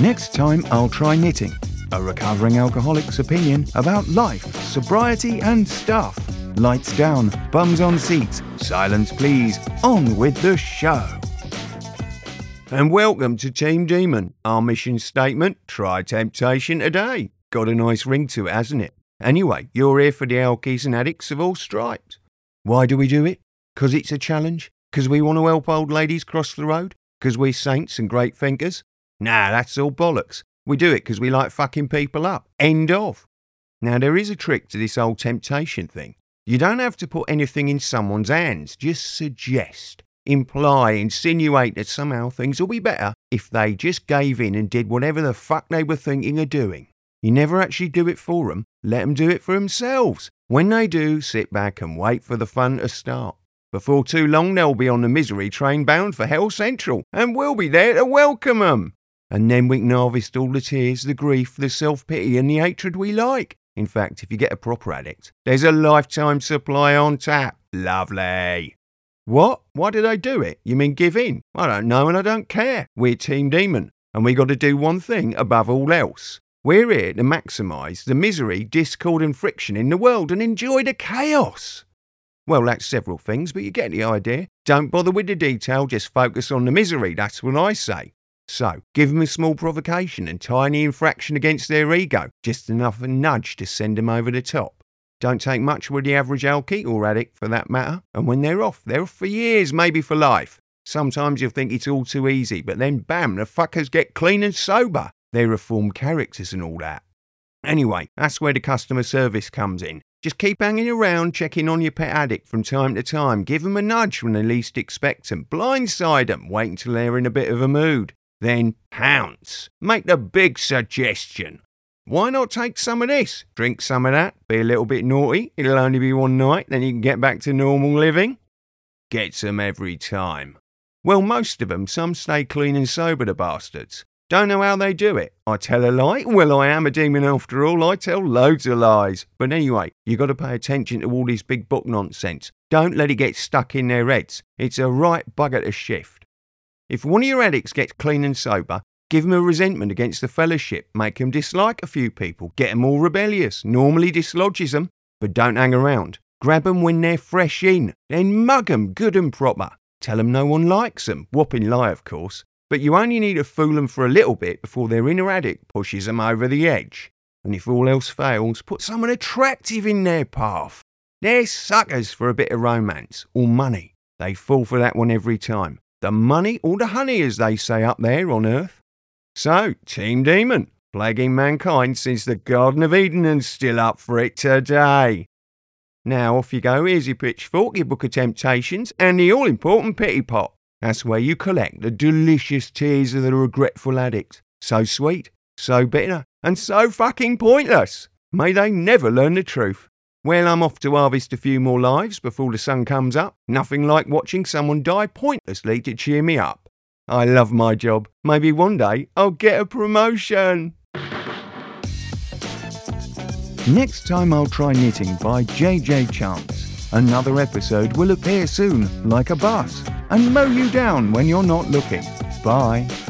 Next time I'll try knitting, a recovering alcoholic's opinion about life, sobriety and stuff. Lights down, bums on seats, silence please, on with the show. And welcome to Team Demon. Our mission statement, try temptation today. Got a nice ring to it, hasn't it? Anyway, you're here for the alkies and addicts of all stripes. Why do we do it? Because it's a challenge? Because we want to help old ladies cross the road? Because we're saints and great thinkers? Nah, that's all bollocks. We do it because we like fucking people up. End of. Now, there is a trick to this whole temptation thing. You don't have to put anything in someone's hands. Just suggest, imply, insinuate that somehow things will be better if they just gave in and did whatever the fuck they were thinking of doing. You never actually do it for them. Let them do it for themselves. When they do, sit back and wait for the fun to start. Before too long, they'll be on the misery train bound for Hell Central, and we'll be there to welcome them. And then we can harvest all the tears, the grief, the self-pity and the hatred we like. In fact, if you get a proper addict, there's a lifetime supply on tap. Lovely. What? Why do they do it? You mean give in? I don't know and I don't care. We're Team Demon, and we got to do one thing above all else. We're here to maximise the misery, discord and friction in the world and enjoy the chaos. Well, that's several things, but you get the idea. Don't bother with the detail, just focus on the misery, that's what I say. So, give them a small provocation and tiny infraction against their ego, just enough of a nudge to send them over the top. Don't take much with the average alkie or addict for that matter, and when they're off for years, maybe for life. Sometimes you'll think it's all too easy, but then bam, the fuckers get clean and sober. They're reformed characters and all that. Anyway, that's where the customer service comes in. Just keep hanging around, checking on your pet addict from time to time. Give them a nudge when they least expect them. Blindside them. Wait until they're in a bit of a mood. Then pounce. Make the big suggestion. Why not take some of this? Drink some of that. Be a little bit naughty. It'll only be one night. Then you can get back to normal living. Gets them every time. Well, most of them. Some stay clean and sober, the bastards. Don't know how they do it. I tell a lie. Well, I am a demon after all. I tell loads of lies. But anyway, you got to pay attention to all this big book nonsense. Don't let it get stuck in their heads. It's a right bugger to shift. If one of your addicts gets clean and sober, give them a resentment against the fellowship. Make them dislike a few people. Get them all rebellious. Normally dislodges them, but don't hang around. Grab them when they're fresh in. Then mug them good and proper. Tell them no one likes them. Whopping lie, of course. But you only need to fool them for a little bit before their inner addict pushes them over the edge. And if all else fails, put someone attractive in their path. They're suckers for a bit of romance or money. They fall for that one every time. The money or the honey, as they say up there on Earth. So, Team Demon, plaguing mankind since the Garden of Eden and still up for it today. Now off you go, here's your pitchfork, your book of temptations and the all-important pity pot. That's where you collect the delicious tears of the regretful addict. So sweet, so bitter, and so fucking pointless. May they never learn the truth. Well, I'm off to harvest a few more lives before the sun comes up. Nothing like watching someone die pointlessly to cheer me up. I love my job. Maybe one day I'll get a promotion. Next time I'll try knitting by JJ Chance. Another episode will appear soon, like a bus, and mow you down when you're not looking. Bye.